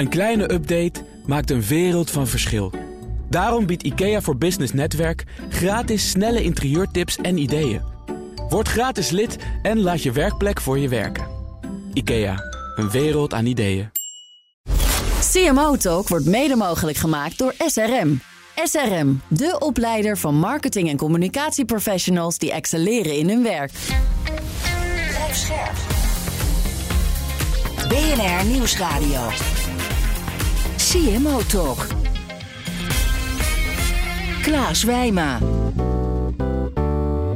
Een kleine update maakt een wereld van verschil. Daarom biedt IKEA voor Business Netwerk gratis snelle interieurtips en ideeën. Word gratis lid en laat je werkplek voor je werken. IKEA, een wereld aan ideeën. CMO Talk wordt mede mogelijk gemaakt door SRM. SRM, de opleider van marketing- en communicatieprofessionals die excelleren in hun werk. BNR Nieuwsradio. CMO Talk. Klaas Wijma.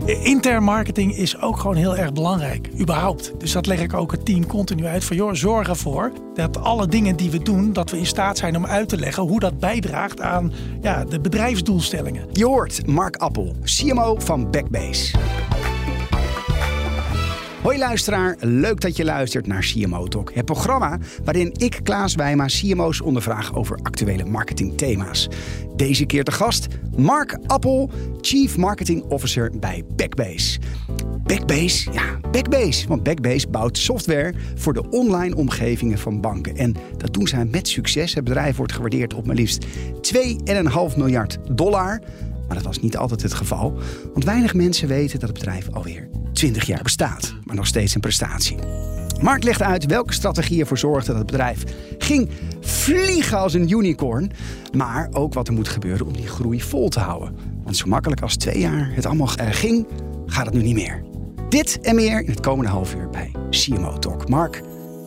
Intern marketing is ook gewoon heel erg belangrijk, überhaupt. Dus dat leg ik ook het team continu uit van, joh, zorg ervoor dat alle dingen die we doen, dat we in staat zijn om uit te leggen hoe dat bijdraagt aan de bedrijfsdoelstellingen. Je hoort Mark Appel, CMO van Backbase. Hoi luisteraar, leuk dat je luistert naar CMO Talk. Het programma waarin ik, Klaas Wijma, CMO's ondervraag over actuele marketingthema's. Deze keer te gast Mark Appel, Chief Marketing Officer bij Backbase. Backbase? Ja, Backbase. Want Backbase bouwt software voor de online omgevingen van banken. En dat doen zij met succes. Het bedrijf wordt gewaardeerd op maar liefst $2,5 miljard. Maar dat was niet altijd het geval. Want weinig mensen weten dat het bedrijf alweer 20 jaar bestaat. Maar nog steeds een prestatie. Mark legt uit welke strategie ervoor zorgde dat het bedrijf ging vliegen als een unicorn. Maar ook wat er moet gebeuren om die groei vol te houden. Want zo makkelijk als 2 jaar het allemaal ging, gaat het nu niet meer. Dit en meer in het komende half uur bij CMO Talk. Mark,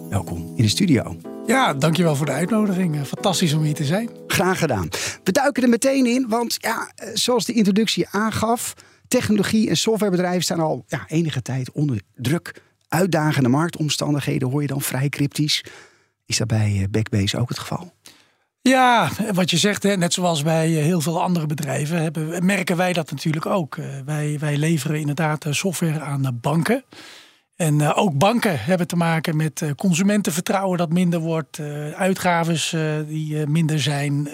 welkom in de studio. Ja, dankjewel voor de uitnodiging. Fantastisch om hier te zijn. Graag gedaan. We duiken er meteen in, want zoals de introductie aangaf, technologie- en softwarebedrijven staan al enige tijd onder druk. Uitdagende marktomstandigheden hoor je dan vrij cryptisch. Is dat bij Backbase ook het geval? Ja, wat je zegt, net zoals bij heel veel andere bedrijven, merken wij dat natuurlijk ook. Wij leveren inderdaad software aan banken. En ook banken hebben te maken met consumentenvertrouwen dat minder wordt. Uitgaves die minder zijn.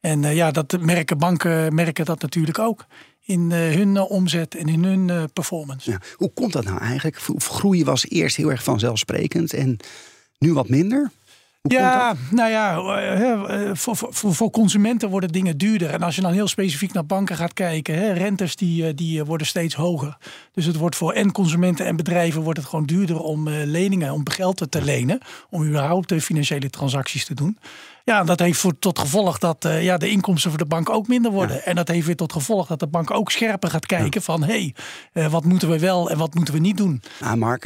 En dat banken merken dat natuurlijk ook in hun omzet en in hun performance. Ja, hoe komt dat nou eigenlijk? Groei was eerst heel erg vanzelfsprekend en nu wat minder? Voor consumenten worden dingen duurder. En als je dan heel specifiek naar banken gaat kijken, rentes die worden steeds hoger. Dus het wordt voor en consumenten en bedrijven wordt het gewoon duurder om leningen, om geld te lenen. Om überhaupt financiële transacties te doen. Ja, dat heeft tot gevolg dat de inkomsten voor de bank ook minder worden. Ja. En dat heeft weer tot gevolg dat de bank ook scherper gaat kijken van wat moeten we wel en wat moeten we niet doen. Nou, Mark,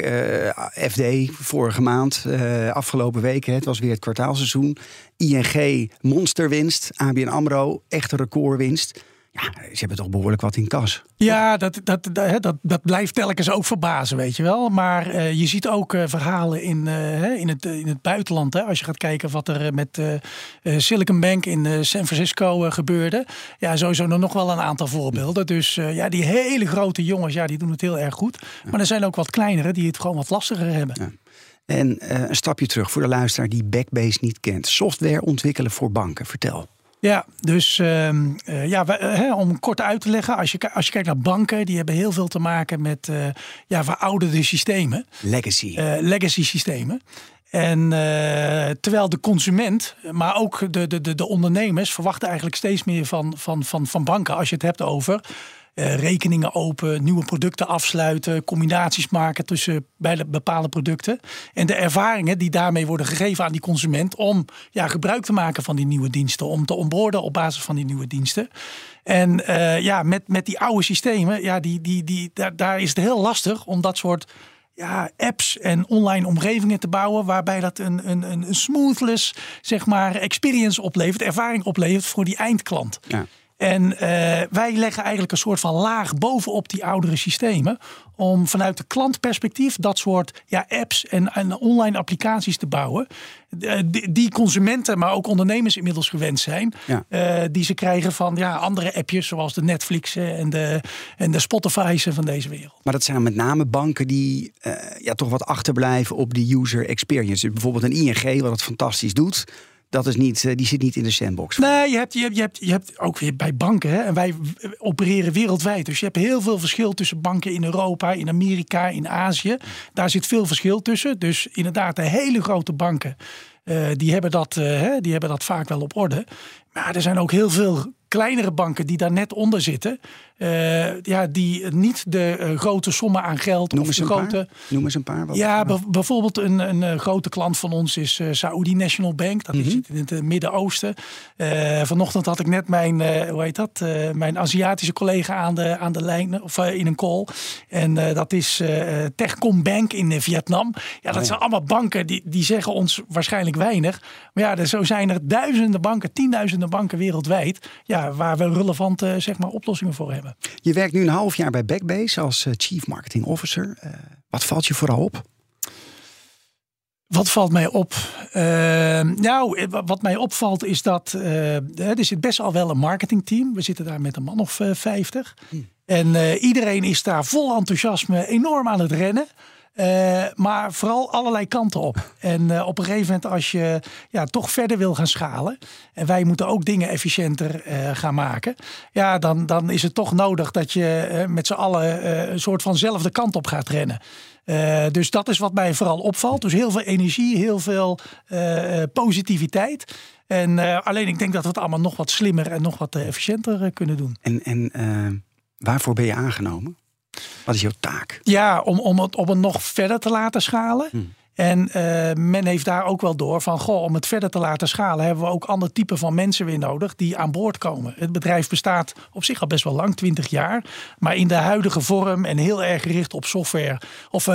FD vorige maand, afgelopen week, het was weer het kwartaalseizoen. ING, monsterwinst, ABN AMRO, echte recordwinst. Ja, ze hebben toch behoorlijk wat in kas. Ja, dat blijft telkens ook verbazen, weet je wel. Maar je ziet ook verhalen in het buitenland. Hè? Als je gaat kijken wat er met Silicon Bank in San Francisco gebeurde. Ja, sowieso nog wel een aantal voorbeelden. Dus die hele grote jongens, die doen het heel erg goed. Ja. Maar er zijn ook wat kleinere die het gewoon wat lastiger hebben. Ja. En een stapje terug voor de luisteraar die Backbase niet kent. Software ontwikkelen voor banken, vertel. Ja, dus om kort uit te leggen, als je kijkt naar banken, die hebben heel veel te maken met verouderde systemen. Legacy systemen. En terwijl de consument, maar ook de ondernemers verwachten eigenlijk steeds meer van banken als je het hebt over rekeningen open, nieuwe producten afsluiten, combinaties maken tussen bepaalde producten. En de ervaringen die daarmee worden gegeven aan die consument om gebruik te maken van die nieuwe diensten, om te onboarden op basis van die nieuwe diensten. En met die oude systemen, daar is het heel lastig om dat soort apps en online omgevingen te bouwen waarbij dat een smoothless experience oplevert, ervaring oplevert voor die eindklant. Ja. En wij leggen eigenlijk een soort van laag bovenop die oudere systemen om vanuit de klantperspectief dat soort apps en online applicaties te bouwen die consumenten, maar ook ondernemers inmiddels gewend zijn. Ja. Die ze krijgen van andere appjes zoals de Netflix en de Spotify's van deze wereld. Maar dat zijn met name banken die toch wat achterblijven op die user experience. Dus bijvoorbeeld een ING wat het fantastisch doet. Dat is niet, die zit niet in de sandbox. Nee, je hebt ook weer bij banken. Hè, en wij opereren wereldwijd. Dus je hebt heel veel verschil tussen banken in Europa, in Amerika, in Azië. Daar zit veel verschil tussen. Dus inderdaad, de hele grote banken. Die hebben dat vaak wel op orde. Maar er zijn ook heel veel kleinere banken die daar net onder zitten. Die niet de grote sommen aan geld. Noem eens een paar. Bijvoorbeeld een grote klant van ons is Saudi National Bank. Dat zit in het Midden-Oosten. Vanochtend had ik net mijn Aziatische collega aan de lijn in een call. En dat is Techcom Bank in Vietnam. Zijn allemaal banken die zeggen ons waarschijnlijk weinig. Maar zo zijn er duizenden banken, tienduizenden banken wereldwijd. Waar we relevante oplossingen voor hebben. Je werkt nu een half jaar bij Backbase als Chief Marketing Officer. Wat valt je vooral op? Wat valt mij op? Wat mij opvalt is dat er zit best al wel een marketingteam. We zitten daar met een man of 50. En iedereen is daar vol enthousiasme enorm aan het rennen. Maar vooral allerlei kanten op. En op een gegeven moment als je toch verder wil gaan schalen. En wij moeten ook dingen efficiënter gaan maken. Dan is het toch nodig dat je met z'n allen een soort vanzelfde kant op gaat rennen. Dus dat is wat mij vooral opvalt. Dus heel veel energie, heel veel positiviteit. En alleen ik denk dat we het allemaal nog wat slimmer en nog wat efficiënter kunnen doen. En waarvoor ben je aangenomen? Wat is jouw taak? Om het op een nog verder te laten schalen. En men heeft daar ook wel door van... om het verder te laten schalen... hebben we ook ander type van mensen weer nodig... die aan boord komen. Het bedrijf bestaat op zich al best wel lang, 20 jaar. Maar in de huidige vorm en heel erg gericht op software... of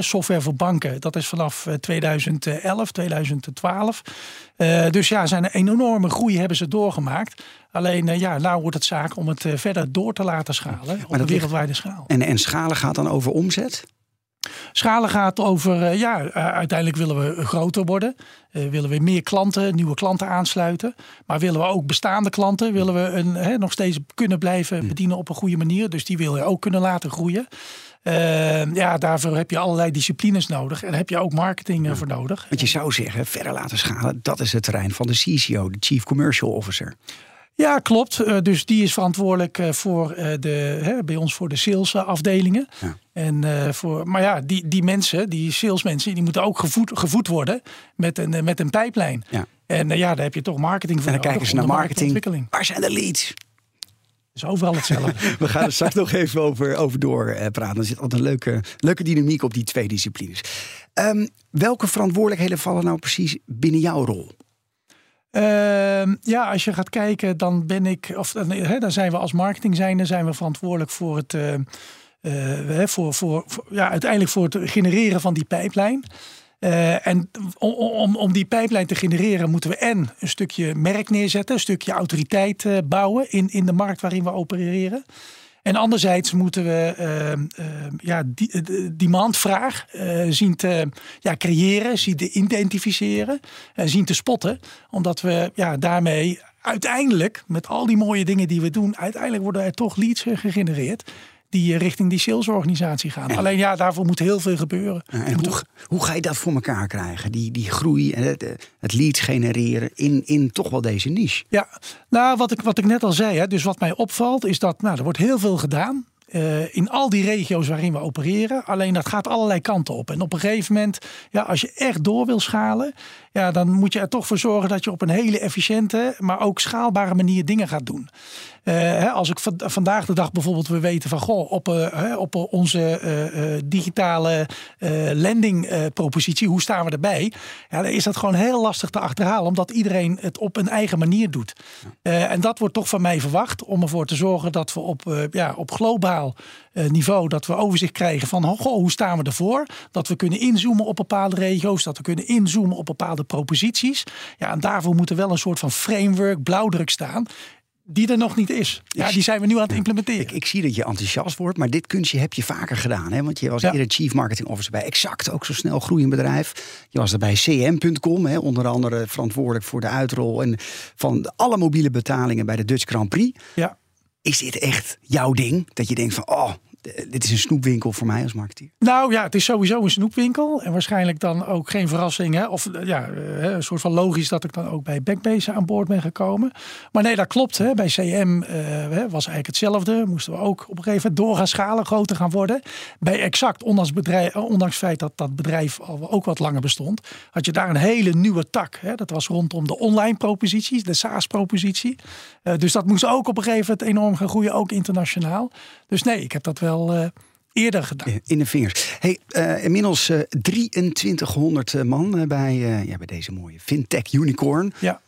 software voor banken. Dat is vanaf 2011, 2012. Zijn er enorme groei hebben ze doorgemaakt... Alleen, nou wordt het zaak om het verder door te laten schalen. Op de wereldwijde schaal. En schalen gaat dan over omzet? Schalen gaat over, uiteindelijk willen we groter worden. Willen we meer klanten, nieuwe klanten aansluiten. Maar willen we ook bestaande klanten, willen we nog steeds kunnen blijven bedienen op een goede manier. Dus die wil je ook kunnen laten groeien. Daarvoor heb je allerlei disciplines nodig. En daar heb je ook marketing voor nodig. Want je zou zeggen, verder laten schalen, dat is het terrein van de CCO, de Chief Commercial Officer. Ja, klopt. Dus die is verantwoordelijk voor bij ons voor de salesafdelingen. Ja. Die mensen, die salesmensen, die moeten ook gevoed worden met een pijplijn. Ja. En daar heb je toch marketing voor. En dan kijken ze naar marketing. Waar zijn de leads? Dat is overal hetzelfde. We gaan er straks nog even over doorpraten. Er zit altijd een leuke dynamiek op die twee disciplines. Welke verantwoordelijkheden vallen nou precies binnen jouw rol? Als je gaat kijken, dan zijn we verantwoordelijk voor het uiteindelijk voor het genereren van die pijplijn. En om die pijplijn te genereren moeten we een stukje merk neerzetten, een stukje autoriteit bouwen in de markt waarin we opereren. En anderzijds moeten we demandvraag zien te creëren, zien te identificeren, zien te spotten. Omdat we daarmee uiteindelijk, met al die mooie dingen die we doen... uiteindelijk worden er toch leads gegenereerd die richting die salesorganisatie gaan. Alleen daarvoor moet heel veel gebeuren. En hoe ga je dat voor elkaar krijgen? Die groei en het leads genereren in toch wel deze niche. Ja, nou wat ik net al zei. Hè, dus wat mij opvalt is dat er wordt heel veel gedaan. In al die regio's waarin we opereren. Alleen dat gaat allerlei kanten op. En op een gegeven moment, als je echt door wil schalen... dan moet je er toch voor zorgen dat je op een hele efficiënte... maar ook schaalbare manier dingen gaat doen. Als ik vandaag de dag bijvoorbeeld we weten van... op onze digitale landing propositie, hoe staan we erbij? Dan is dat gewoon heel lastig te achterhalen... omdat iedereen het op een eigen manier doet. En dat wordt toch van mij verwacht... om ervoor te zorgen dat we op globaal... niveau dat we overzicht krijgen van hoe staan we ervoor? Dat we kunnen inzoomen op bepaalde regio's, dat we kunnen inzoomen op bepaalde proposities. En daarvoor moet er wel een soort van framework, blauwdruk staan, die er nog niet is. Die zijn we nu aan het implementeren. Ik zie dat je enthousiast wordt, maar dit kunstje heb je vaker gedaan. Hè? Want je was eerder Chief Marketing Officer bij Exact, ook zo snel groeiend bedrijf. Je was er bij CM.com, onder andere verantwoordelijk voor de uitrol en van alle mobiele betalingen bij de Dutch Grand Prix. Ja. Is dit echt jouw ding? Dat je denkt van, dit is een snoepwinkel voor mij als marketeer. Nou ja, het is sowieso een snoepwinkel. En waarschijnlijk dan ook geen verrassing. Hè? Of ja, een soort van logisch dat ik dan ook bij Backbase aan boord ben gekomen. Maar nee, dat klopt. Hè? Bij CM was eigenlijk hetzelfde. Moesten we ook op een gegeven moment door gaan schalen, groter gaan worden. Bij Exact, ondanks het feit dat dat bedrijf al ook wat langer bestond, had je daar een hele nieuwe tak. Hè? Dat was rondom de online proposities, de SaaS-propositie. Dus dat moest ook op een gegeven moment enorm gaan groeien, ook internationaal. Dus nee, ik heb dat wel eerder gedaan. In de vingers. Hey, inmiddels 2300 man bij deze mooie fintech unicorn. Ja.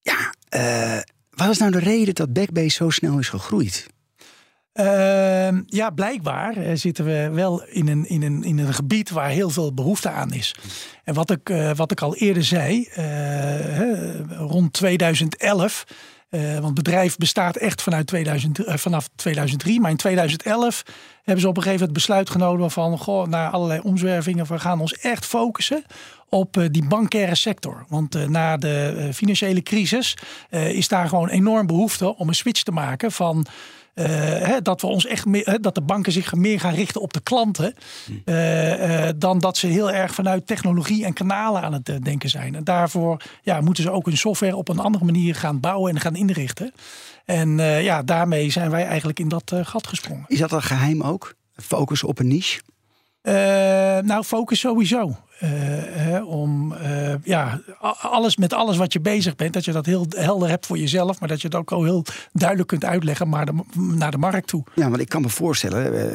Ja, wat is nou de reden dat Backbase zo snel is gegroeid? Ja, blijkbaar zitten we wel in een gebied waar heel veel behoefte aan is. En wat ik al eerder zei, rond 2011... want het bedrijf bestaat echt vanaf 2003. Maar in 2011 hebben ze op een gegeven moment besluit genomen van, na allerlei omzwervingen, we gaan ons echt focussen op die bankaire sector. Want na de financiële crisis is daar gewoon enorm behoefte om een switch te maken van, dat de banken zich meer gaan richten op de klanten, dan dat ze heel erg vanuit technologie en kanalen aan het denken zijn. En daarvoor moeten ze ook hun software op een andere manier gaan bouwen en gaan inrichten. En daarmee zijn wij eigenlijk in dat gat gesprongen. Is dat een geheim ook? Focus op een niche? Focus sowieso. Alles wat je bezig bent, dat je dat heel helder hebt voor jezelf, maar dat je het ook al heel duidelijk kunt uitleggen naar de markt toe. Ja, want ik kan me voorstellen,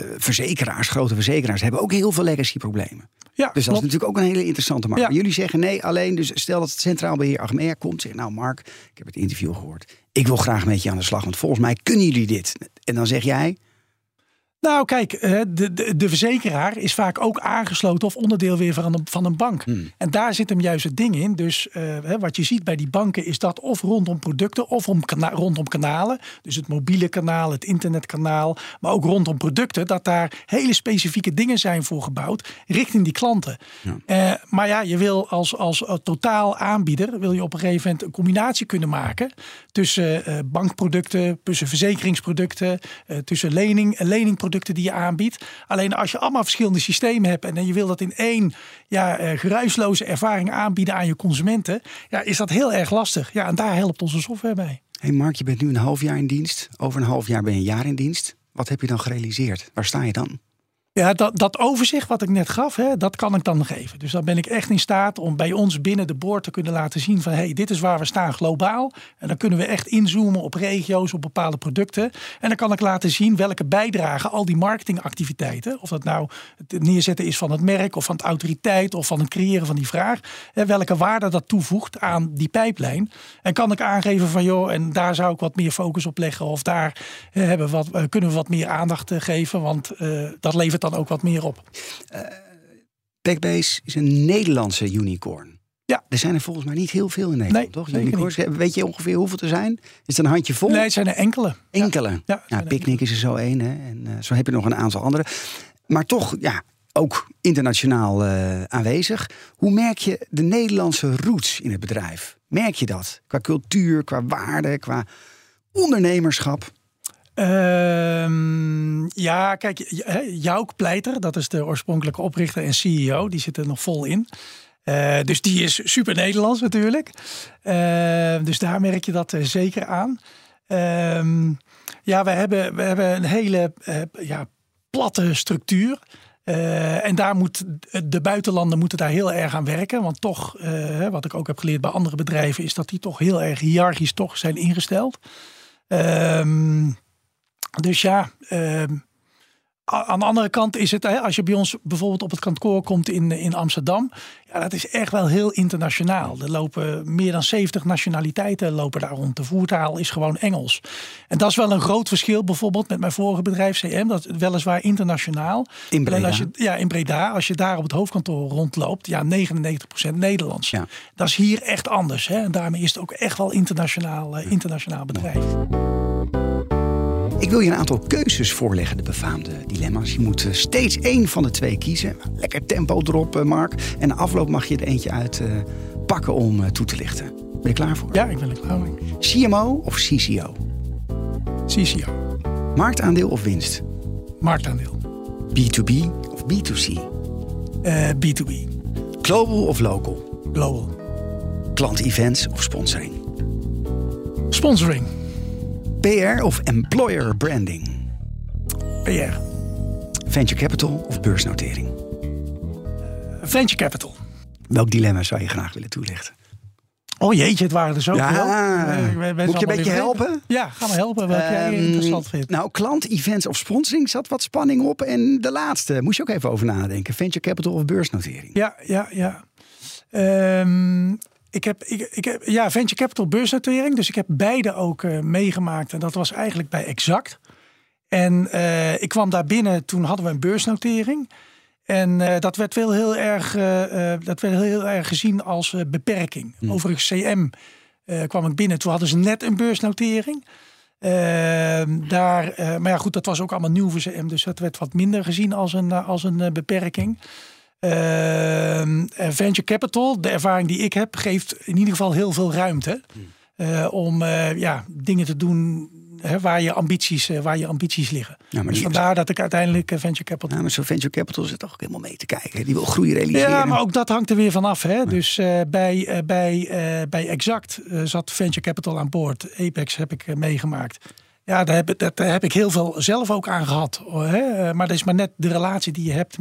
grote verzekeraars hebben ook heel veel legacy problemen. Ja, dus dat klopt. Is natuurlijk ook een hele interessante markt. Ja. Jullie zeggen nee, alleen dus stel dat het Centraal Beheer Achmea komt, zeg nou Mark, ik heb het interview gehoord, ik wil graag met je aan de slag, want volgens mij kunnen jullie dit. En dan zeg jij, nou kijk, de verzekeraar is vaak ook aangesloten of onderdeel weer van een bank. En daar zit hem juist het ding in. Dus wat je ziet bij die banken is dat of rondom producten of rondom kanalen. Dus het mobiele kanaal, het internetkanaal, maar ook rondom producten. Dat daar hele specifieke dingen zijn voor gebouwd richting die klanten. Ja. Maar ja, je wil als totaal aanbieder wil je op een gegeven moment een combinatie kunnen maken tussen bankproducten, tussen verzekeringsproducten, tussen leningproducten. Die je aanbiedt. Alleen als je allemaal verschillende systemen hebt en je wil dat in één geruisloze ervaring aanbieden aan je consumenten, is dat heel erg lastig. Ja, en daar helpt onze software bij. Hey Mark, je bent nu een half jaar in dienst. Over een half jaar ben je een jaar in dienst. Wat heb je dan gerealiseerd? Waar sta je dan? Ja, dat overzicht wat ik net gaf, dat kan ik dan geven. Dus dan ben ik echt in staat om bij ons binnen de board te kunnen laten zien van, hey, dit is waar we staan globaal. En dan kunnen we echt inzoomen op regio's, op bepaalde producten. En dan kan ik laten zien welke bijdragen al die marketingactiviteiten, of dat nou het neerzetten is van het merk of van de autoriteit of van het creëren van die vraag, welke waarde dat toevoegt aan die pijplijn. En kan ik aangeven van, joh, en daar zou ik wat meer focus op leggen of daar kunnen we wat meer aandacht geven, want dat levert dan ook wat meer op. Backbase is een Nederlandse unicorn. Ja. Er zijn er volgens mij niet heel veel in Nederland, toch? Unicorns. Weet je ongeveer hoeveel er zijn? Is het een handje vol? Nee, het zijn er enkele. Enkele. Ja, Picnic is er zo één. En zo heb je nog een aantal andere. Maar toch, ja, ook internationaal aanwezig. Hoe merk je de Nederlandse roots in het bedrijf? Merk je dat? Qua cultuur, qua waarde, qua ondernemerschap? Kijk, Jouk Pleiter, dat is de oorspronkelijke oprichter en CEO, die zit er nog vol in. Dus die is super Nederlands natuurlijk. Dus daar merk je dat zeker aan. We hebben een hele platte structuur. En daar de buitenlanden moeten daar heel erg aan werken. Want toch, wat ik ook heb geleerd bij andere bedrijven, is dat die toch heel erg hiërarchisch zijn ingesteld. Aan de andere kant is het, als je bij ons bijvoorbeeld op het kantoor komt in Amsterdam, dat is echt wel heel internationaal. Er lopen meer dan 70 nationaliteiten lopen daar rond. De voertaal is gewoon Engels. En dat is wel een groot verschil bijvoorbeeld met mijn vorige bedrijf CM. Dat is weliswaar internationaal. In Breda. In Breda. Als je daar op het hoofdkantoor rondloopt, 99% Nederlands. Ja. Dat is hier echt anders. Hè? En daarmee is het ook echt wel internationaal bedrijf. Ik wil je een aantal keuzes voorleggen, de befaamde dilemma's. Je moet steeds één van de twee kiezen. Lekker tempo erop, Mark. En na afloop mag je er eentje uit pakken om toe te lichten. Ben je klaar voor? Ja, ik ben er klaar voor. CMO of CCO? CCO. Marktaandeel of winst? marktaandeel. B2B of B2C? B2B. Global of local? Global. Klantevents of sponsoring? Sponsoring. PR of employer branding? PR. Venture capital of beursnotering? Venture capital. Welk dilemma zou je graag willen toelichten? Oh jeetje, het waren er zo veel. Ja. Moet ik je een beetje helpen? Ja, ga me helpen. Wat jij interessant vindt. Nou, klant-events of sponsoring zat wat spanning op. En de laatste, moest je ook even over nadenken. Venture capital of beursnotering? Ja. Ik heb venture capital, beursnotering. Dus ik heb beide ook meegemaakt. En dat was eigenlijk bij Exact. En ik kwam daar binnen, toen hadden we een beursnotering. En dat werd wel heel erg gezien als beperking. Overigens CM kwam ik binnen. Toen hadden ze net een beursnotering. Maar ja, goed, dat was ook allemaal nieuw voor CM. Dus dat werd wat minder gezien als een beperking. Venture capital, de ervaring die ik heb, geeft in ieder geval heel veel ruimte. Om dingen te doen... Waar je ambities liggen. Ja, maar dus vandaar dat ik uiteindelijk venture capital... Ja, maar zo'n venture capital zit toch ook helemaal mee te kijken. Die wil groei realiseren. Ja, maar ook dat hangt er weer van af. Hè? Ja. Dus bij Exact zat venture capital aan boord. Apex heb ik meegemaakt. Ja, daar heb ik heel veel zelf ook aan gehad. Hè? Maar dat is maar net de relatie die je hebt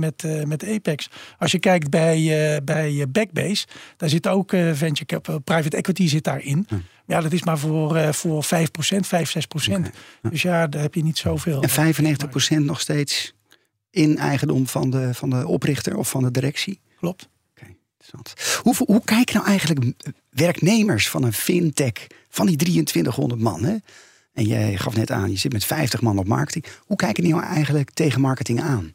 met Apex. Als je kijkt bij Backbase, daar zit ook venture capital, private equity zit daarin. Ja, dat is maar voor 5%, 5-6%. Ja. Dus ja, daar heb je niet zoveel. En 95% nog steeds in eigendom van de oprichter of van de directie? Klopt. Okay, interessant. Hoe kijken nou eigenlijk werknemers van een fintech, van die 2300 man... Hè? En jij gaf net aan, je zit met 50 man op marketing. Hoe kijken die nou eigenlijk tegen marketing aan?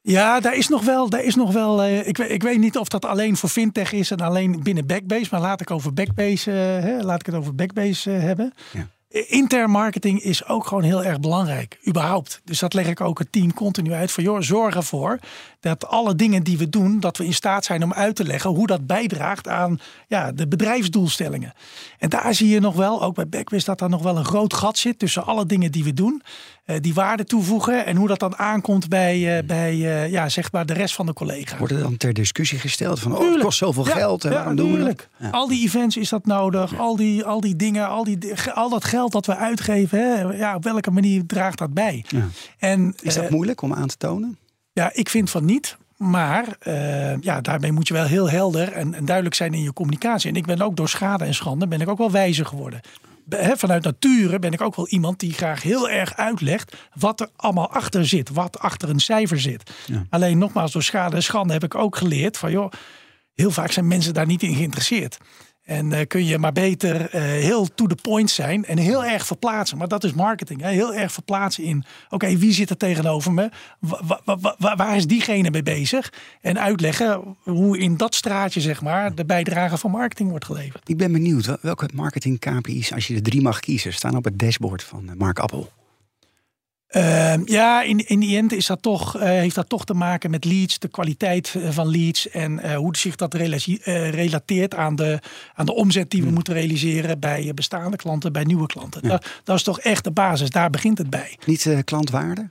Ja, daar is nog wel. Ik weet niet of dat alleen voor fintech is en alleen binnen Backbase. Maar laat ik het over Backbase hebben. Ja. Intern marketing is ook gewoon heel erg belangrijk, überhaupt. Dus dat leg ik ook het team continu uit. Van joh, zorg ervoor dat alle dingen die we doen, dat we in staat zijn om uit te leggen hoe dat bijdraagt aan de bedrijfsdoelstellingen. En daar zie je nog wel, ook bij Backbase, dat daar nog wel een groot gat zit tussen alle dingen die we doen, die waarde toevoegen en hoe dat dan aankomt bij de rest van de collega's. Wordt er dan ter discussie gesteld van het kost zoveel geld en waarom doen we dat? Ja. Al die events is dat nodig, al die dingen, al dat geld dat we uitgeven, hè? Ja, op welke manier draagt dat bij? Ja. En, is dat moeilijk om aan te tonen? Ja, ik vind van niet. Maar daarmee moet je wel heel helder en duidelijk zijn in je communicatie. En ik ben ook door schade en schande ook wel wijzer geworden. Vanuit nature ben ik ook wel iemand die graag heel erg uitlegt wat er allemaal achter zit. Wat achter een cijfer zit. Ja. Alleen nogmaals, door schade en schande heb ik ook geleerd van joh, heel vaak zijn mensen daar niet in geïnteresseerd. En kun je maar beter heel to the point zijn en heel erg verplaatsen. Maar dat is marketing. Hè? Heel erg verplaatsen in, oké, wie zit er tegenover me? Waar is diegene mee bezig? En uitleggen hoe in dat straatje zeg maar de bijdrage van marketing wordt geleverd. Ik ben benieuwd, welke marketing KPI's, als je er 3 mag kiezen, staan op het dashboard van Mark Appel? In die end is dat toch, heeft dat toch te maken met leads, de kwaliteit van leads en hoe zich dat relateert aan de omzet die we moeten realiseren bij bestaande klanten, bij nieuwe klanten. Ja. Dat is toch echt de basis, daar begint het bij. Niet klantwaarde?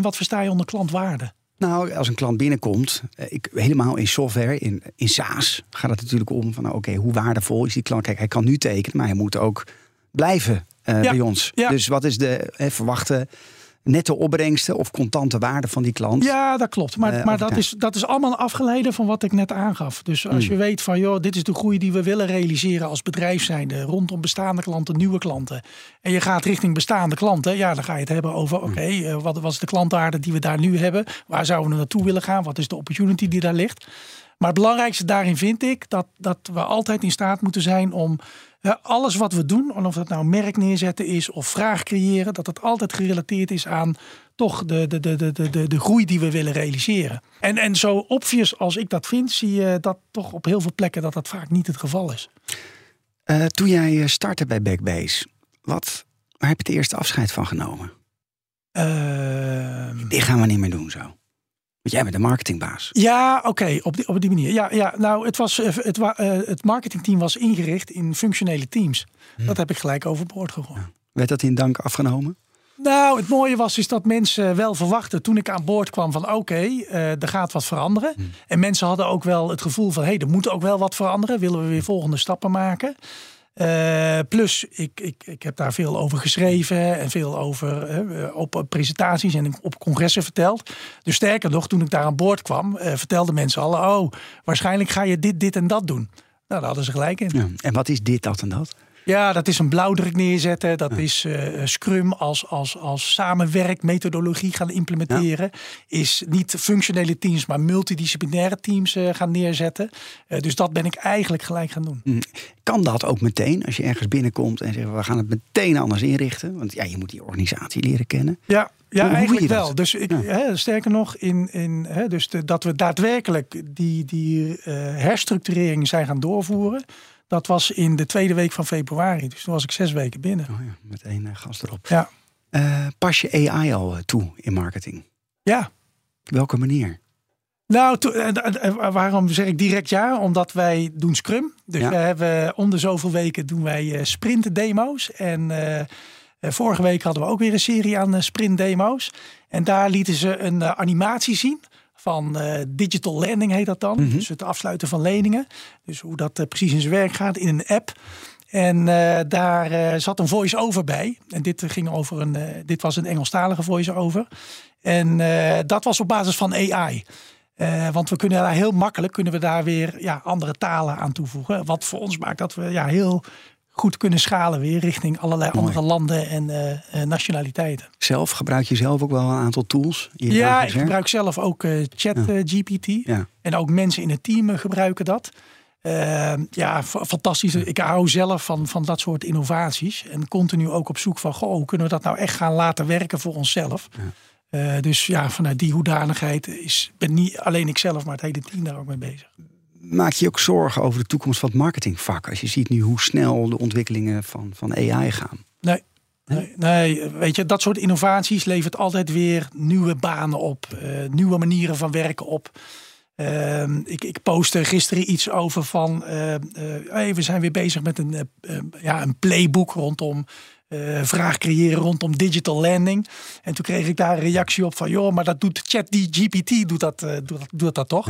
Wat versta je onder klantwaarde? Nou, als een klant binnenkomt, helemaal in software, in SaaS, gaat het natuurlijk om van oké, hoe waardevol is die klant? Kijk, hij kan nu tekenen, maar hij moet ook blijven bij ons. Ja. Dus wat is de verwachte nette opbrengsten of contante waarde van die klant? Ja, dat klopt. Maar dat is allemaal afgeleiden van wat ik net aangaf. Dus als je weet van joh, dit is de groei die we willen realiseren als bedrijf zijnde, rondom bestaande klanten, nieuwe klanten. En je gaat richting bestaande klanten. Ja, dan ga je het hebben over wat is de klantwaarde die we daar nu hebben? Waar zouden we naartoe willen gaan? Wat is de opportunity die daar ligt? Maar het belangrijkste daarin vind ik dat we altijd in staat moeten zijn om alles wat we doen, of dat nou merk neerzetten is of vraag creëren, dat het altijd gerelateerd is aan toch de groei die we willen realiseren. En zo obvious als ik dat vind, zie je dat toch op heel veel plekken dat vaak niet het geval is. Toen jij startte bij Backbase, waar heb je het eerste afscheid van genomen? Dit gaan we niet meer doen zo. Want jij bent de marketingbaas. Ja, oké, op die manier. Ja, nou, het marketingteam was ingericht in functionele teams. Dat heb ik gelijk overboord gegooid. Ja. Werd dat in dank afgenomen? Nou, het mooie is dat mensen wel verwachten toen ik aan boord kwam van er gaat wat veranderen. En mensen hadden ook wel het gevoel van er moet ook wel wat veranderen. Willen we weer volgende stappen maken? Plus, ik heb daar veel over geschreven en veel over op presentaties en op congressen verteld. Dus sterker nog, toen ik daar aan boord kwam, vertelden mensen al, waarschijnlijk ga je dit en dat doen. Nou, daar hadden ze gelijk in. Ja. En wat is dit, dat en dat? Ja, dat is een blauwdruk neerzetten. Dat is Scrum als samenwerkmethodologie gaan implementeren. Ja. Is niet functionele teams, maar multidisciplinaire teams gaan neerzetten. Dus dat ben ik eigenlijk gelijk gaan doen. Kan dat ook meteen? Als je ergens binnenkomt en zegt, we gaan het meteen anders inrichten. Want ja, je moet die organisatie leren kennen. Ja. Ja, eigenlijk wel. Dus sterker nog, dat we daadwerkelijk die herstructurering zijn gaan doorvoeren. Dat was in de tweede week van februari. Dus toen was ik 6 weken binnen. Oh ja, met 1 gast erop. Ja. Pas je AI al toe in marketing? Ja. Welke manier? Nou, waarom zeg ik direct ja? Omdat wij doen Scrum. Dus we hebben om de zoveel weken doen wij sprintdemo's. En vorige week hadden we ook weer een serie aan sprintdemo's. En daar lieten ze een animatie zien van digital lending heet dat dan. Dus het afsluiten van leningen. Dus hoe dat precies in zijn werk gaat in een app. En daar zat een voice-over bij. En dit ging over dit was een Engelstalige voice-over. En dat was op basis van AI. Want we kunnen daar heel makkelijk weer andere talen aan toevoegen. Wat voor ons maakt dat we heel goed kunnen schalen weer richting allerlei andere landen en nationaliteiten. Zelf gebruik je zelf ook wel een aantal tools? Ik gebruik zelf ook ChatGPT. En ook mensen in het team gebruiken dat. Fantastisch. Ja. Ik hou zelf van dat soort innovaties. En continu ook op zoek van, hoe kunnen we dat nou echt gaan laten werken voor onszelf? Ja. Dus vanuit die hoedanigheid ben niet alleen ikzelf, maar het hele team daar ook mee bezig. Maak je ook zorgen over de toekomst van het marketingvak? Als je ziet nu hoe snel de ontwikkelingen van AI gaan. Nee, weet je, dat soort innovaties levert altijd weer nieuwe banen op. Nieuwe manieren van werken op. Ik postte gisteren iets over van we zijn weer bezig met een playbook rondom vraag creëren rondom digital landing. En toen kreeg ik daar een reactie op van, maar dat doet ChatGPT doet dat toch?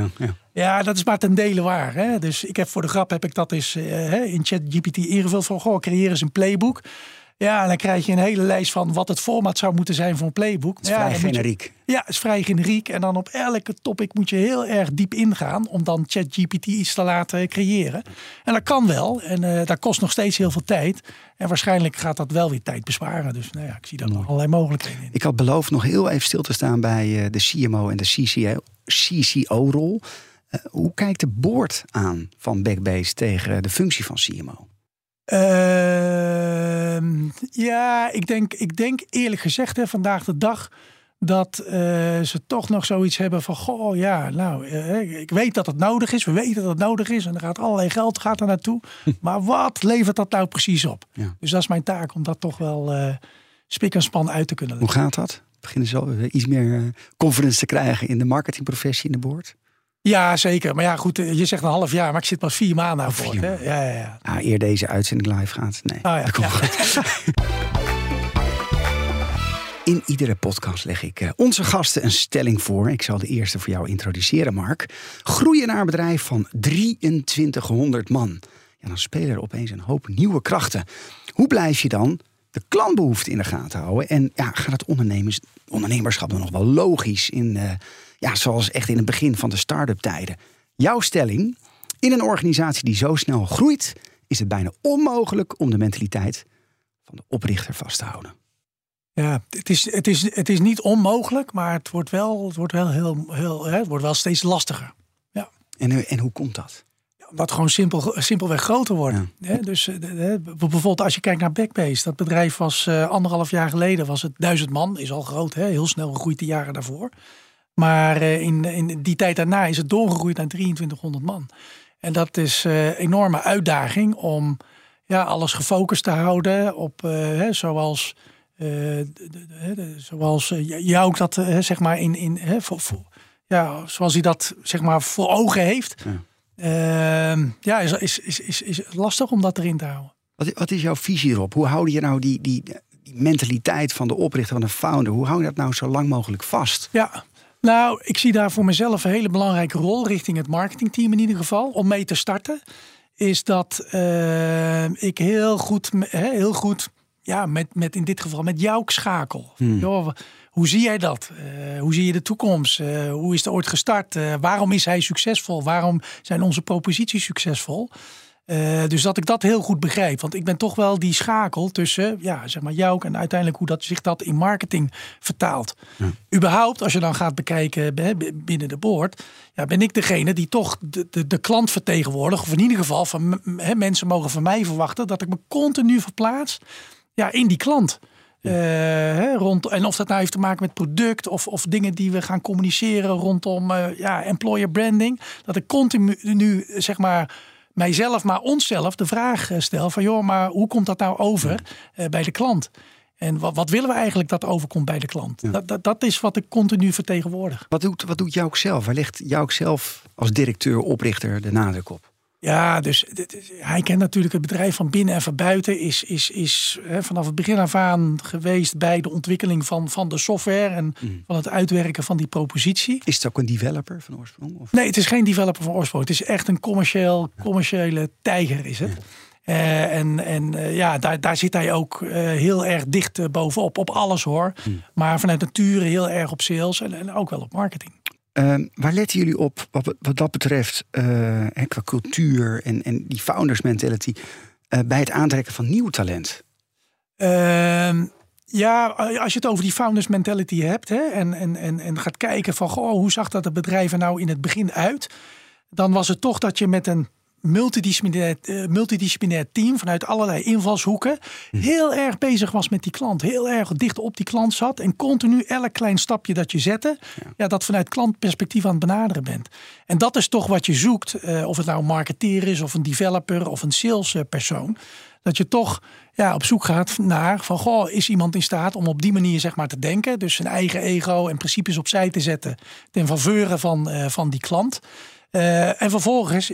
Ja, dat is maar ten dele waar. Hè? Dus ik heb voor de grap dat eens in ChatGPT ingevuld van, creëer eens een playbook. Ja, en dan krijg je een hele lijst van wat het format zou moeten zijn voor een playbook. Het is vrij generiek. Het is vrij generiek. En dan op elke topic moet je heel erg diep ingaan om dan ChatGPT iets te laten creëren. En dat kan wel. En dat kost nog steeds heel veel tijd. En waarschijnlijk gaat dat wel weer tijd besparen. Dus ik zie daar nog allerlei mogelijkheden in. Ik had beloofd nog heel even stil te staan bij de CMO en de CCO-rol. Hoe kijkt de board aan van Backbase tegen de functie van CMO? Ik denk eerlijk gezegd vandaag de dag dat ze toch nog zoiets hebben van ik weet dat het nodig is, we weten dat het nodig is en er gaat allerlei geld er naartoe, maar wat levert dat nou precies op? Ja. Dus dat is mijn taak om dat toch wel spik en span uit te kunnen leggen. Hoe gaat dat? Beginnen ze iets meer confidence te krijgen in de marketingprofessie in de board? Ja, zeker. Maar goed, je zegt een half jaar, maar ik zit pas 4 maanden aan boord. Ja. Eer deze uitzending live gaat. Nee, dat komt goed. In iedere podcast leg ik onze gasten een stelling voor. Ik zal de eerste voor jou introduceren, Mark. Groeien naar een bedrijf van 2300 man. Ja, dan spelen er opeens een hoop nieuwe krachten. Hoe blijf je dan de klantbehoefte in de gaten houden? En gaat het ondernemerschap dan nog wel logisch in... zoals echt in het begin van de start-up tijden. Jouw stelling, in een organisatie die zo snel groeit, is het bijna onmogelijk om de mentaliteit van de oprichter vast te houden. Ja, het is niet onmogelijk, maar het wordt wel steeds lastiger. Ja. En hoe komt dat? Dat gewoon simpelweg groter worden. Ja. Dus bijvoorbeeld als je kijkt naar Backbase. Dat bedrijf was 1,5 jaar geleden was het 1000 man. Is al groot, heel snel gegroeid de jaren daarvoor. Maar in die tijd daarna is het doorgegroeid naar 2300 man. En dat is een enorme uitdaging om alles gefocust te houden op zoals Jouk dat zeg maar zoals hij dat zeg maar voor ogen heeft. Ja, is lastig om dat erin te houden. Wat is jouw visie, Rob? Hoe hou je nou die die mentaliteit van de oprichter, van de founder, hoe hou je dat nou zo lang mogelijk vast? Ja, nou, ik zie daar voor mezelf een hele belangrijke rol richting het marketingteam in ieder geval, om mee te starten, is dat ik heel goed ja, met in dit geval met jou schakel. Joh, hoe zie jij dat? Hoe zie je de toekomst? Hoe is er ooit gestart? Waarom is hij succesvol? Waarom zijn onze proposities succesvol? Dus dat ik dat heel goed begrijp. Want ik ben toch wel die schakel tussen ja, zeg maar Jouk en uiteindelijk hoe dat zich dat in marketing vertaalt. Ja. Überhaupt, als je dan gaat bekijken binnen de board, ja, ben ik degene die toch de klant vertegenwoordigt. Of in ieder geval van mensen mogen van mij verwachten dat ik me continu verplaats ja, in die klant. En of dat nou heeft te maken met product of dingen die we gaan communiceren rondom employer branding. Dat ik continu nu zeg maar mijzelf, maar onszelf de vraag stel van joh, maar hoe komt dat nou over bij de klant? En wat willen we eigenlijk dat overkomt bij de klant? Ja. Dat is wat ik continu vertegenwoordig. Wat doet Jouk zelf? Waar legt Jouk zelf als directeur, oprichter de nadruk op? Ja, dus hij kent natuurlijk het bedrijf van binnen en van buiten. Is vanaf het begin af aan geweest bij de ontwikkeling van de software en van het uitwerken van die propositie. Is het ook een developer van oorsprong? Of? Nee, het is geen developer van oorsprong. Het is echt een commerciële tijger is het. Ja. Daar zit hij ook heel erg dicht bovenop. Op alles hoor. Maar vanuit nature heel erg op sales en ook wel op marketing. Waar letten jullie op wat dat betreft qua cultuur en die founders mentality bij het aantrekken van nieuw talent? Ja, als je het over die founders mentality hebt en gaat kijken van goh, hoe zag dat het bedrijf er nou in het begin uit? Dan was het toch dat je met een multidisciplinair team vanuit allerlei invalshoeken heel erg bezig was met die klant. Heel erg dicht op die klant zat en continu elk klein stapje dat je zette, ja, dat vanuit klantperspectief aan het benaderen bent. En dat is toch wat je zoekt, of het nou een marketeer is of een developer of een salespersoon. Dat je toch ja, op zoek gaat naar van goh, is iemand in staat om op die manier zeg maar te denken? Dus zijn eigen ego en principes opzij te zetten ten faveur van die klant. En vervolgens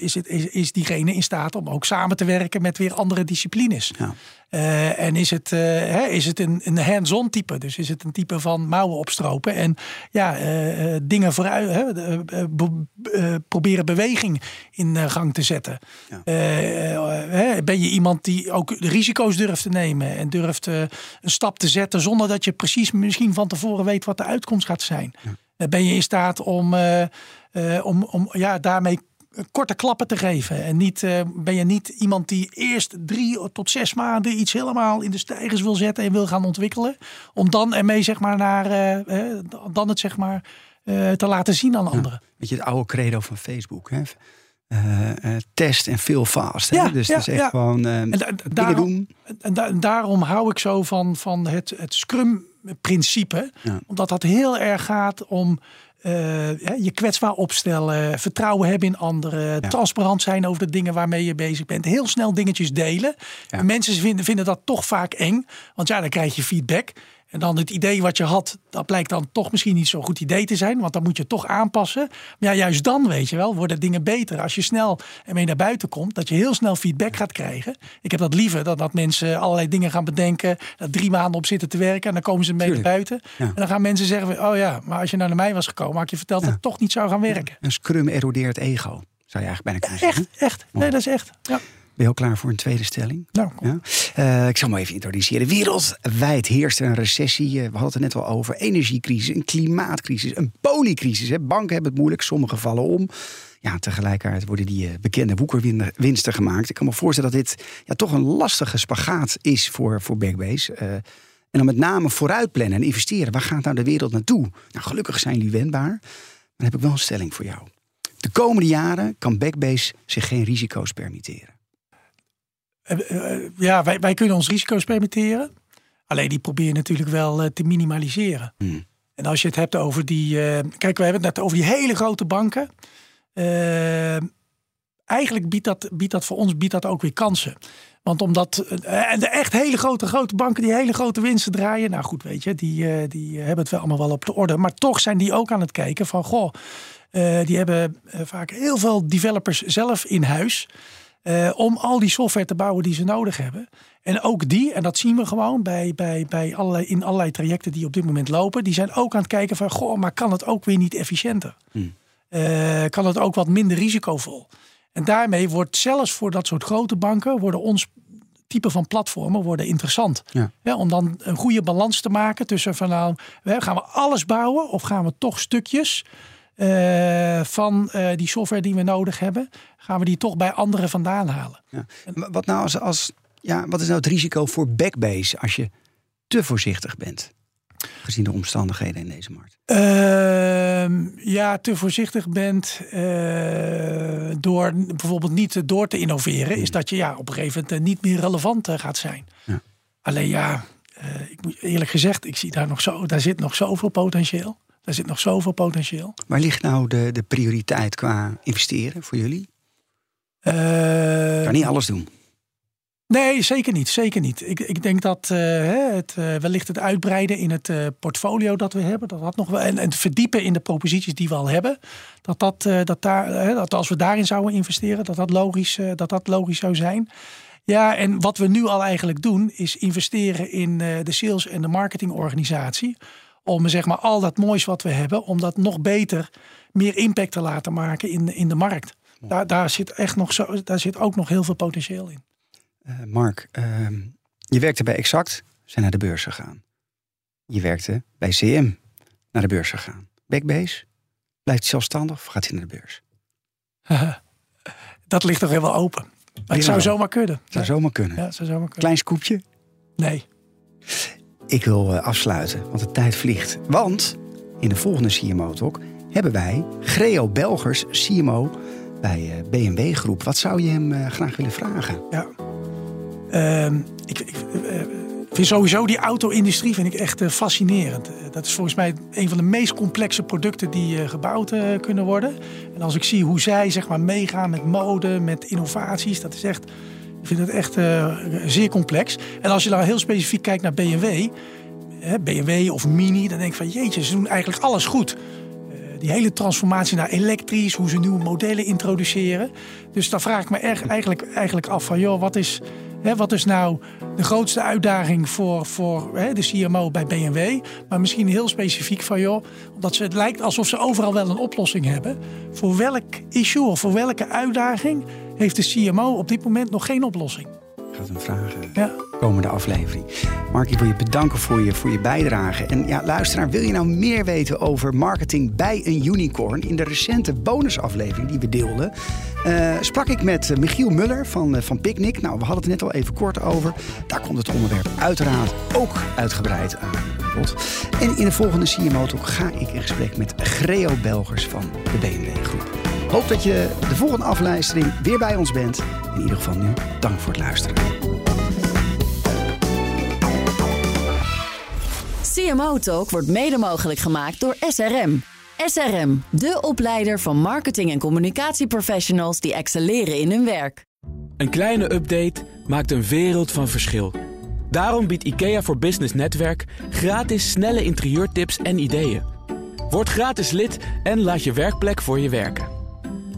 is diegene in staat om ook samen te werken met weer andere disciplines. Ja. En is het een hands-on type? Dus is het een type van mouwen opstropen en ja, dingen vooruit, proberen beweging in gang te zetten. Ja. Ben je iemand die ook risico's durft te nemen en durft een stap te zetten zonder dat je precies misschien van tevoren weet wat de uitkomst gaat zijn? Ja. Ben je in staat om daarmee korte klappen te geven? En ben je niet iemand die eerst 3 tot 6 maanden iets helemaal in de steigers wil zetten en wil gaan ontwikkelen? Om dan ermee zeg maar te laten zien aan anderen. Weet je, het oude credo van Facebook, hè? Test en fail fast. Hè? Ja, dus dat is echt gewoon dingen doen. Daarom hou ik zo van het Scrum-principe. Ja. Omdat dat heel erg gaat om je kwetsbaar opstellen, vertrouwen hebben in anderen, transparant zijn over de dingen waarmee je bezig bent, heel snel dingetjes delen. Ja. En mensen vinden dat toch vaak eng, want ja, dan krijg je feedback. En dan het idee wat je had, dat blijkt dan toch misschien niet zo'n goed idee te zijn, want dan moet je toch aanpassen. Maar ja, juist dan, weet je wel, worden dingen beter. Als je snel ermee naar buiten komt, dat je heel snel feedback gaat krijgen. Ik heb dat liever dan dat mensen allerlei dingen gaan bedenken, dat 3 maanden op zitten te werken en dan komen ze mee naar buiten. Ja. En dan gaan mensen zeggen, oh ja, maar als je nou naar mij was gekomen, had ik je verteld dat het toch niet zou gaan werken. Een Scrum erodeert ego, zou je eigenlijk bijna kunnen zeggen. Echt. Mooi. Nee, dat is echt, ja. Ben je al klaar voor een tweede stelling? Nou, kom. Ja? Ik zal maar even introduceren. Wereldwijd heerst een recessie. We hadden het er net al over. Energiecrisis, een klimaatcrisis, een poliecrisis. Hè. Banken hebben het moeilijk, sommigen vallen om. Ja, tegelijkertijd worden die bekende woekerwinsten gemaakt. Ik kan me voorstellen dat dit ja, toch een lastige spagaat is voor Backbase. En dan met name vooruitplannen en investeren. Waar gaat nou de wereld naartoe? Nou, gelukkig zijn jullie wendbaar. Maar dan heb ik wel een stelling voor jou. De komende jaren kan Backbase zich geen risico's permitteren. Ja, wij kunnen ons risico's permitteren. Alleen die probeer je natuurlijk wel te minimaliseren. En als je het hebt over die... Kijk, we hebben het net over die hele grote banken. Eigenlijk biedt dat voor ons ook weer kansen. Want omdat... En de echt hele grote banken die hele grote winsten draaien. Nou goed, weet je, die hebben het wel allemaal wel op de orde. Maar toch zijn die ook aan het kijken van... Goh, die hebben vaak heel veel developers zelf in huis... Om al die software te bouwen die ze nodig hebben. En ook die, en dat zien we gewoon in allerlei trajecten die op dit moment lopen. Die zijn ook aan het kijken van, goh, maar kan het ook weer niet efficiënter? Kan het ook wat minder risicovol? En daarmee wordt zelfs voor dat soort grote banken, worden ons type van platformen worden interessant. Ja. Ja, om dan een goede balans te maken tussen van, nou, gaan we alles bouwen of gaan we toch stukjes van die software die we nodig hebben, gaan we die toch bij anderen vandaan halen. Ja. Wat nou wat is nou het risico voor Backbase als je te voorzichtig bent, gezien de omstandigheden in deze markt? Te voorzichtig bent door bijvoorbeeld niet door te innoveren, is dat je op een gegeven moment niet meer relevant gaat zijn. Ja. Alleen ik moet eerlijk gezegd, ik zie daar zit nog zoveel potentieel. Daar zit nog zoveel potentieel. Waar ligt nou de prioriteit qua investeren voor jullie? Kan niet alles doen. Nee, zeker niet. Zeker niet. Ik denk dat wellicht het uitbreiden in het portfolio dat we hebben, dat nog wel, en het verdiepen in de proposities die we al hebben, dat als we daarin zouden investeren, dat logisch zou zijn. Ja, en wat we nu al eigenlijk doen, is investeren in de sales- en de marketingorganisatie. Om al dat moois wat we hebben, om dat nog beter, meer impact te laten maken in de markt. Daar zit ook nog heel veel potentieel in. Mark, je werkte bij Exact, zijn naar de beurs gegaan. Je werkte bij CM, naar de beurs gegaan. Backbase, blijft zelfstandig of gaat hij naar de beurs? Dat ligt nog helemaal open. Maar het zou zomaar kunnen. Het zou zomaar kunnen. Ja, het zou zomaar kunnen. Klein scoopje? Nee. Ik wil afsluiten, want de tijd vliegt. Want in de volgende CMO Talk hebben wij Greo Belgers, CMO bij BMW Groep. Wat zou je hem graag willen vragen? Ja. Ik vind sowieso die auto-industrie echt fascinerend. Dat is volgens mij een van de meest complexe producten die gebouwd kunnen worden. En als ik zie hoe zij meegaan met mode, met innovaties, dat is echt... Ik vind het echt zeer complex. En als je dan heel specifiek kijkt naar BMW of Mini, dan denk ik van jeetje, ze doen eigenlijk alles goed. Die hele transformatie naar elektrisch, hoe ze nieuwe modellen introduceren. Dus dan vraag ik me eigenlijk af van joh, wat is nou de grootste uitdaging voor de CMO bij BMW? Maar misschien heel specifiek van joh, omdat het lijkt alsof ze overal wel een oplossing hebben. Voor welk issue of voor welke uitdaging heeft de CMO op dit moment nog geen oplossing? Ik ga het hem vragen. Ja. Komende aflevering. Mark, ik wil je bedanken voor je bijdrage. En ja, luisteraar, wil je nou meer weten over marketing bij een unicorn? In de recente bonusaflevering die we deelden, sprak ik met Michiel Muller van Picnic. Nou, we hadden het net al even kort over. Daar komt het onderwerp uiteraard ook uitgebreid aan bod. En in de volgende CMO Talk ga ik in gesprek met Greo Belgers van de BMW Groep. Hoop dat je de volgende aflevering weer bij ons bent. In ieder geval nu, dank voor het luisteren. CMO Talk wordt mede mogelijk gemaakt door SRM. SRM, de opleider van marketing- en communicatieprofessionals die excelleren in hun werk. Een kleine update maakt een wereld van verschil. Daarom biedt IKEA voor Business Netwerk gratis snelle interieurtips en ideeën. Word gratis lid en laat je werkplek voor je werken.